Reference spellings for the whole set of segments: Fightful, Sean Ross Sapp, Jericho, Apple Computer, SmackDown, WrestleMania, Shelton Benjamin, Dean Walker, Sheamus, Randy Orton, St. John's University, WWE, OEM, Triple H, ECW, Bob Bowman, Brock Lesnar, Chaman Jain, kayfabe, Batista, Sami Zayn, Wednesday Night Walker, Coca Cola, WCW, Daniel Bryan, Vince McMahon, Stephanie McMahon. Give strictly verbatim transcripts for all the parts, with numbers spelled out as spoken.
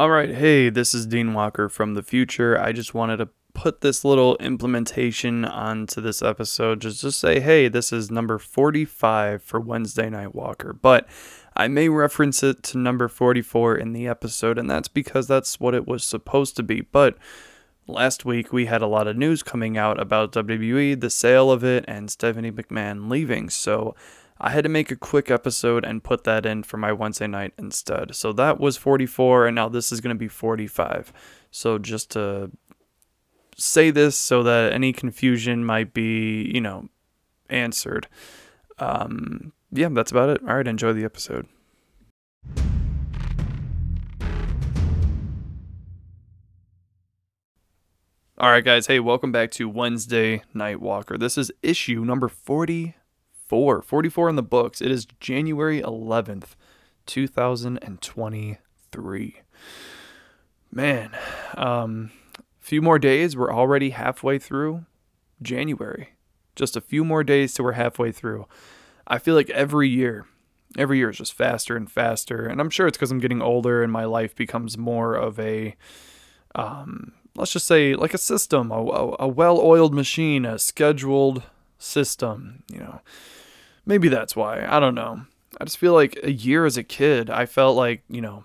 Alright, hey, this is Dean Walker from the future. I just wanted to put this little implementation onto this episode just to say, hey, this is number forty-five for Wednesday Night Walker, but I may reference it to number forty-four in the episode, and that's because that's what it was supposed to be. But last week we had a lot of news coming out about W W E, the sale of it, and Stephanie McMahon leaving, so I had to make a quick episode and put that in for my Wednesday night instead. So that was forty-four, and now this is going to be forty-five. So just to say this so that any confusion might be, you know, answered. Um, yeah, that's about it. All right, enjoy the episode. All right, guys. Hey, welcome back to Wednesday Night Walker. This is issue number forty. forty-four in the books. It is January eleventh, two thousand twenty-three. Man, um, few more days. We're already halfway through January. Just a few more days till we're halfway through. I feel like every year, every year is just faster and faster. And I'm sure it's because I'm getting older and my life becomes more of a, um, let's just say like a system, a, a, a well-oiled machine, a scheduled system, you know. Maybe that's why. I don't know. I just feel like a year as a kid, I felt like, you know,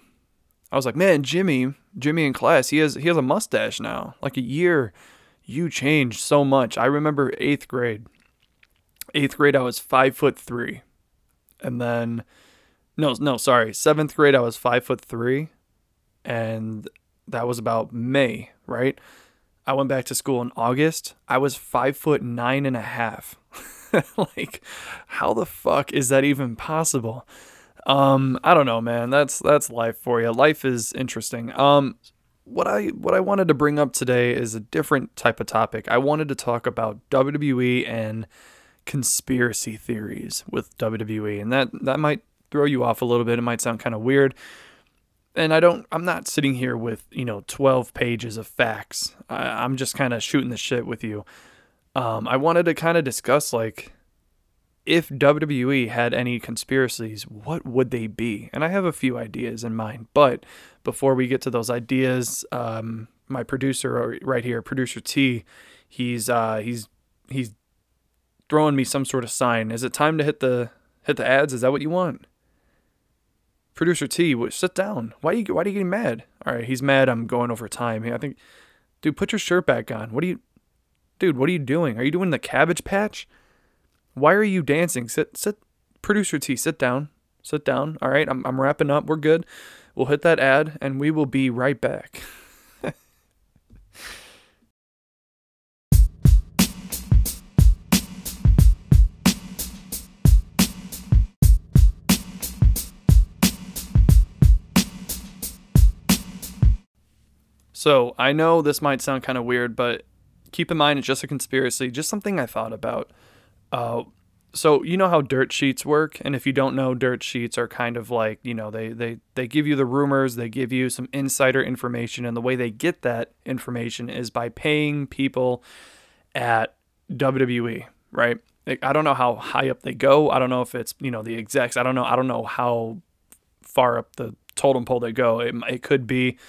I was like, man, Jimmy, Jimmy in class, he has he has a mustache now. Like a year, you change so much. I remember eighth grade. Eighth grade, I was five foot three, and then no, no, sorry, seventh grade, I was five foot three, and that was about May, right? I went back to school in August. I was five foot nine and a half. Like, how the fuck is that even possible? Um, I don't know, man. That's that's life for you. Life is interesting. Um, what I what I wanted to bring up today is a different type of topic. I wanted to talk about W W E and conspiracy theories with W W E, and that that might throw you off a little bit. It might sound kind of weird. And I don't, I'm not sitting here with, you know, twelve pages of facts. I, I'm just kind of shooting the shit with you. Um, I wanted to kind of discuss, like, if W W E had any conspiracies, what would they be? And I have a few ideas in mind. But before we get to those ideas, um, my producer right here, producer T, he's uh, he's he's throwing me some sort of sign. Is it time to hit the hit the ads? Is that what you want? Producer T, sit down. Why are you why are you getting mad? All right, he's mad. I'm going over time. I think, dude, put your shirt back on. What are you, dude? What are you doing? Are you doing the Cabbage Patch? Why are you dancing? Sit, sit. Producer T, sit down. Sit down. All right, I'm I'm wrapping up. We're good. We'll hit that ad, and we will be right back. So I know this might sound kind of weird, but keep in mind it's just a conspiracy, just something I thought about. Uh, so you know how dirt sheets work, and if you don't know, dirt sheets are kind of like, you know, they, they, they give you the rumors, they give you some insider information, and the way they get that information is by paying people at W W E, right? I don't know how high up they go. I don't know if it's, you know, the execs. I don't know. I don't know how far up the totem pole they go. It, it could be...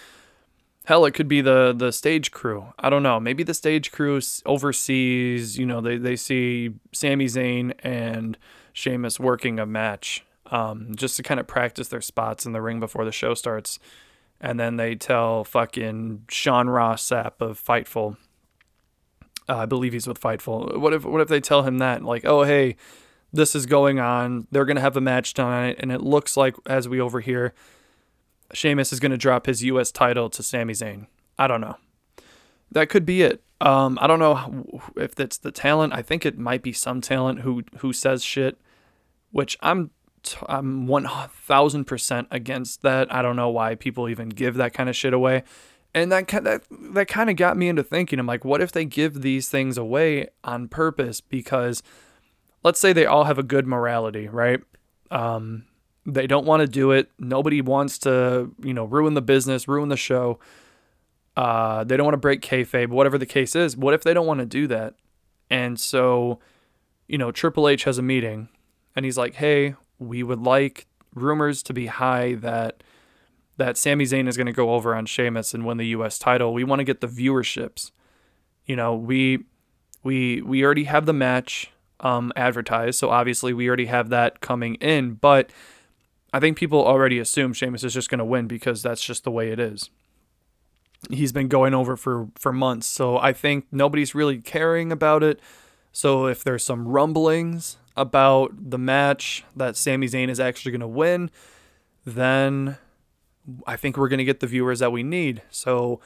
Hell, it could be the, the stage crew. I don't know. Maybe the stage crew oversees, you know, they, they see Sami Zayn and Sheamus working a match um, just to kind of practice their spots in the ring before the show starts. And then they tell fucking Sean Ross Sapp of Fightful. Uh, I believe he's with Fightful. What if what if they tell him that? Like, oh, hey, this is going on. They're going to have a match tonight. And it looks like, as we overhear, Sheamus is going to drop his U S title to Sami Zayn. I don't know. That could be it. Um, I don't know if that's the talent. I think it might be some talent who who says shit, which I'm t- I'm one thousand percent against that. I don't know why people even give that kind of shit away. And that that that kind of got me into thinking. I'm like, what if they give these things away on purpose? Because let's say they all have a good morality, right? Um They don't want to do it. Nobody wants to, you know, ruin the business, ruin the show. Uh, they don't want to break kayfabe, whatever the case is. What if they don't want to do that? And so, you know, Triple H has a meeting, and he's like, hey, we would like rumors to be high that that Sami Zayn is going to go over on Sheamus and win the U S title. We want to get the viewerships. You know, we we we already have the match um, advertised, so obviously we already have that coming in. But I think people already assume Sheamus is just going to win because that's just the way it is. He's been going over for, for months, so I think nobody's really caring about it. So if there's some rumblings about the match that Sami Zayn is actually going to win, then I think we're going to get the viewers that we need. So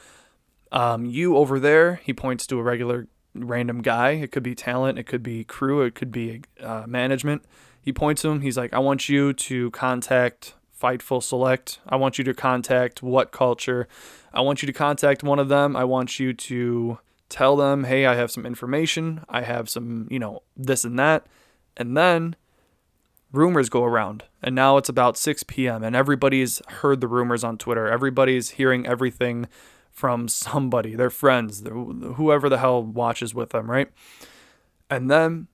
um, you over there, he points to a regular random guy. It could be talent. It could be crew. It could be uh, management. He points to him. He's like, I want you to contact Fightful Select. I want you to contact What Culture. I want you to contact one of them. I want you to tell them, hey, I have some information. I have some, you know, this and that. And then rumors go around, and now it's about six p.m. and everybody's heard the rumors on Twitter. Everybody's hearing everything from somebody, their friends, their, whoever the hell watches with them, right? And then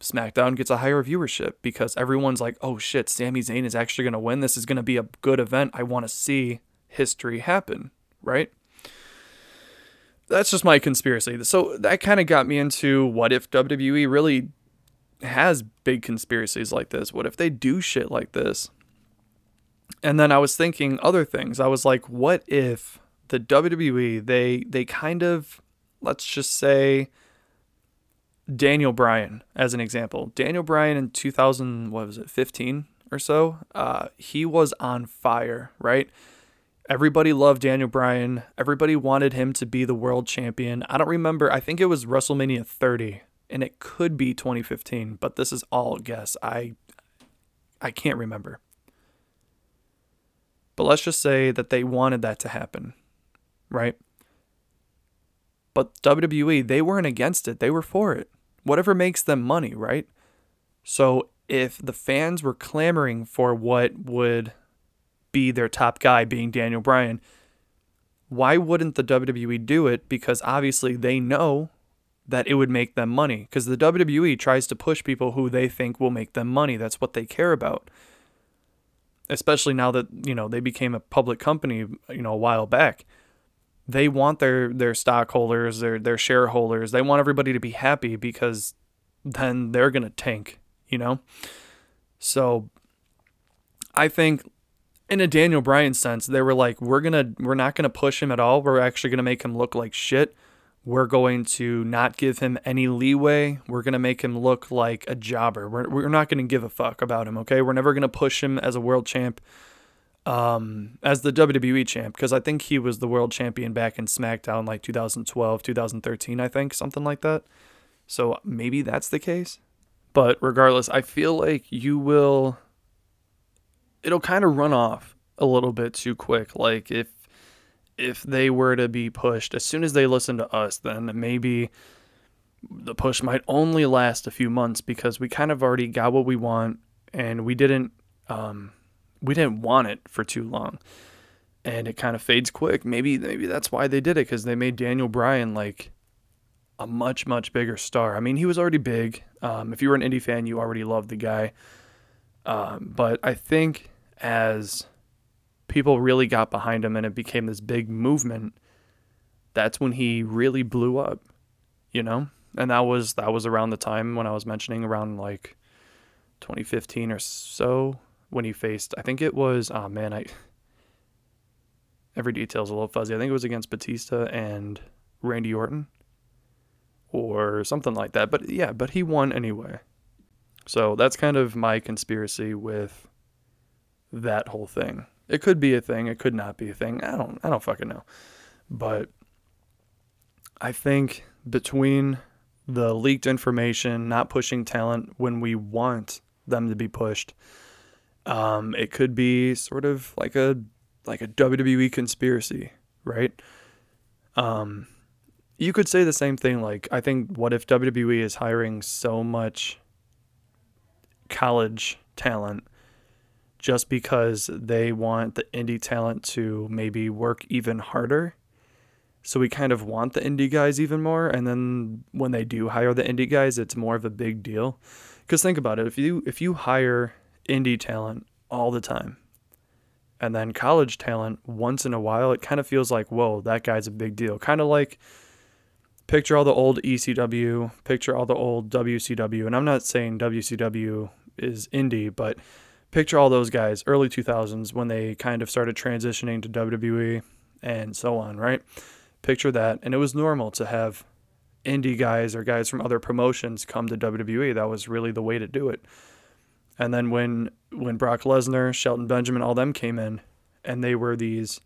SmackDown gets a higher viewership because everyone's like, oh shit, Sami Zayn is actually going to win. This is going to be a good event. I want to see history happen, right? That's just my conspiracy. So that kind of got me into what if W W E really has big conspiracies like this. What if they do shit like this? And then I was thinking other things. I was like, what if the W W E, they they kind of, let's just say Daniel Bryan as an example. Daniel Bryan in two thousand, what was it, fifteen or so? Uh, he was on fire, right? Everybody loved Daniel Bryan. Everybody wanted him to be the world champion. I don't remember. I think it was WrestleMania thirty. And it could be twenty fifteen, but this is all guess. I I can't remember. But let's just say that they wanted that to happen, right? But W W E, they weren't against it. They were for it. Whatever makes them money, right? So if the fans were clamoring for what would be their top guy being Daniel Bryan, why wouldn't the W W E do it? Because obviously they know that it would make them money, because the W W E tries to push people who they think will make them money. That's what they care about. Especially now that, you know, they became a public company, you know, a while back. They want their, their stockholders, their, their shareholders. They want everybody to be happy, because then they're going to tank, you know? So I think in a Daniel Bryan sense, they were like, we're going to, we're not going to push him at all. We're actually going to make him look like shit. We're going to not give him any leeway. We're going to make him look like a jobber. We're, we're not going to give a fuck about him, okay? We're never going to push him as a world champ, um, as the W W E champ, because I think he was the world champion back in SmackDown, like two thousand twelve, two thousand thirteen, I think, something like that. So maybe that's the case. But regardless, I feel like you will... it'll kind of run off a little bit too quick. Like, if If they were to be pushed, as soon as they listen to us, then maybe the push might only last a few months, because we kind of already got what we want, and we didn't um, we didn't want it for too long, and it kind of fades quick. Maybe maybe that's why they did it, because they made Daniel Bryan like a much, much bigger star. I mean, he was already big. Um, if you were an indie fan, you already loved the guy. Um, but I think as people really got behind him and it became this big movement, that's when he really blew up, you know? And that was that was around the time when I was mentioning, around like twenty fifteen or so, when he faced, I think it was, oh man, I every detail's a little fuzzy. I think it was against Batista and Randy Orton or something like that. But yeah, but he won anyway. So that's kind of my conspiracy with that whole thing. It could be a thing. It could not be a thing. I don't, I don't fucking know. But I think between the leaked information, not pushing talent when we want them to be pushed, um, it could be sort of like a, like a W W E conspiracy, right? Um, you could say the same thing. Like, I think, what if W W E is hiring so much college talent just because they want the indie talent to maybe work even harder? So we kind of want the indie guys even more, and then when they do hire the indie guys, it's more of a big deal. Because think about it, if you if you hire indie talent all the time, and then college talent once in a while, it kind of feels like, whoa, that guy's a big deal. Kind of like, picture all the old E C W, picture all the old W C W, and I'm not saying W C W is indie, but picture all those guys, early two thousands, when they kind of started transitioning to W W E and so on, right? Picture that, and it was normal to have indie guys or guys from other promotions come to W W E. That was really the way to do it. And then when when Brock Lesnar, Shelton Benjamin, all them came in, and they were these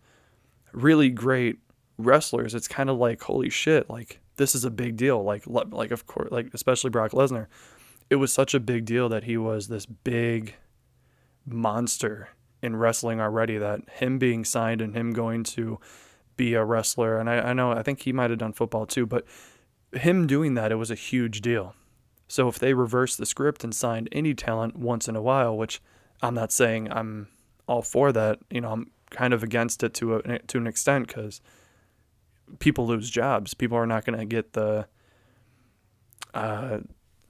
really great wrestlers, it's kind of like, holy shit, like, this is a big deal. Like, like of course, like, especially Brock Lesnar, it was such a big deal that he was this big monster in wrestling already, that him being signed and him going to be a wrestler, and I, I know, I think he might have done football too, but him doing that, it was a huge deal. So if they reversed the script and signed indie talent once in a while, which I'm not saying I'm all for that, you know, I'm kind of against it to a, to an extent, because people lose jobs. People are not going to get the uh,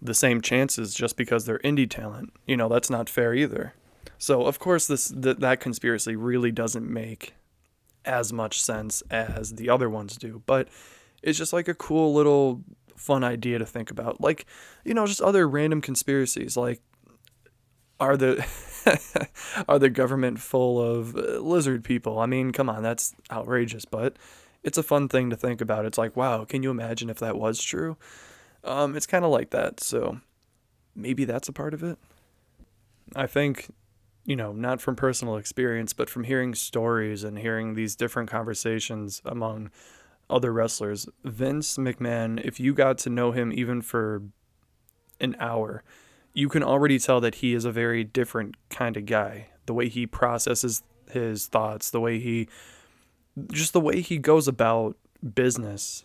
the same chances just because they're indie talent. You know, that's not fair either. So of course, this th- that conspiracy really doesn't make as much sense as the other ones do, but it's just like a cool little fun idea to think about. Like, you know, just other random conspiracies, like, are the are the government full of lizard people? I mean, come on, that's outrageous, but it's a fun thing to think about. It's like, wow, can you imagine if that was true? Um, it's kind of like that, so maybe that's a part of it. I think, you know, not from personal experience, but from hearing stories and hearing these different conversations among other wrestlers, Vince McMahon, if you got to know him even for an hour, you can already tell that he is a very different kind of guy. The way he processes his thoughts, the way he, just the way he goes about business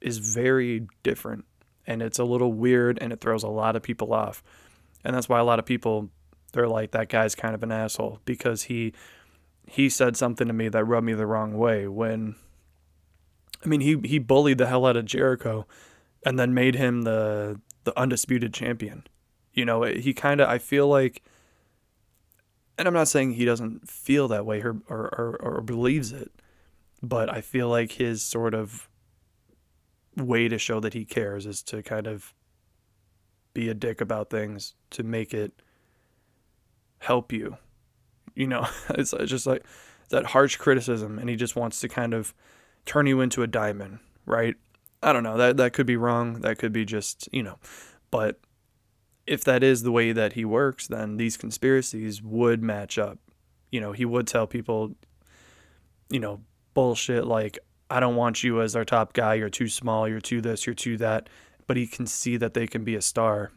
is very different, and it's a little weird, and it throws a lot of people off. And that's why a lot of people, they're like, that guy's kind of an asshole, because he he said something to me that rubbed me the wrong way when, I mean, he, he bullied the hell out of Jericho and then made him the the undisputed champion. You know, he kind of, I feel like, and I'm not saying he doesn't feel that way or, or, or believes it, but I feel like his sort of way to show that he cares is to kind of be a dick about things to make it help you. You know, it's just like that harsh criticism, and he just wants to kind of turn you into a diamond, right? I don't know. That that could be wrong. That could be just, you know. But if that is the way that he works, then these conspiracies would match up. You know, he would tell people, you know, bullshit like, I don't want you as our top guy. You're too small. You're too this. You're too that. But he can see that they can be a star,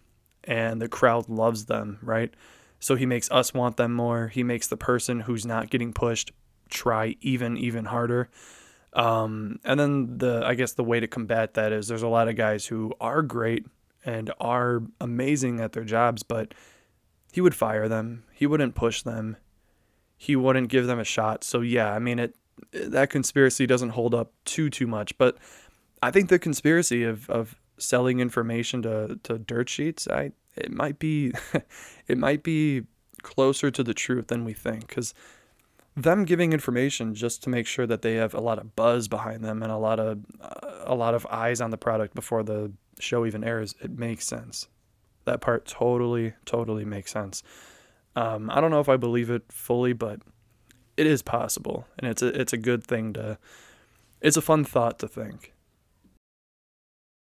and the crowd loves them, right? So he makes us want them more. He makes the person who's not getting pushed try even, even harder. Um, and then the, I guess the way to combat that is there's a lot of guys who are great and are amazing at their jobs, but he would fire them. He wouldn't push them. He wouldn't give them a shot. So yeah, I mean, it, that conspiracy doesn't hold up too, too much, but I think the conspiracy of, of selling information to, to dirt sheets, I, it might be, it might be closer to the truth than we think. 'Cause them giving information just to make sure that they have a lot of buzz behind them and a lot of uh, a lot of eyes on the product before the show even airs, it makes sense. That part totally, totally makes sense. Um, I don't know if I believe it fully, but it is possible, and it's a, it's a good thing to, it's a fun thought to think.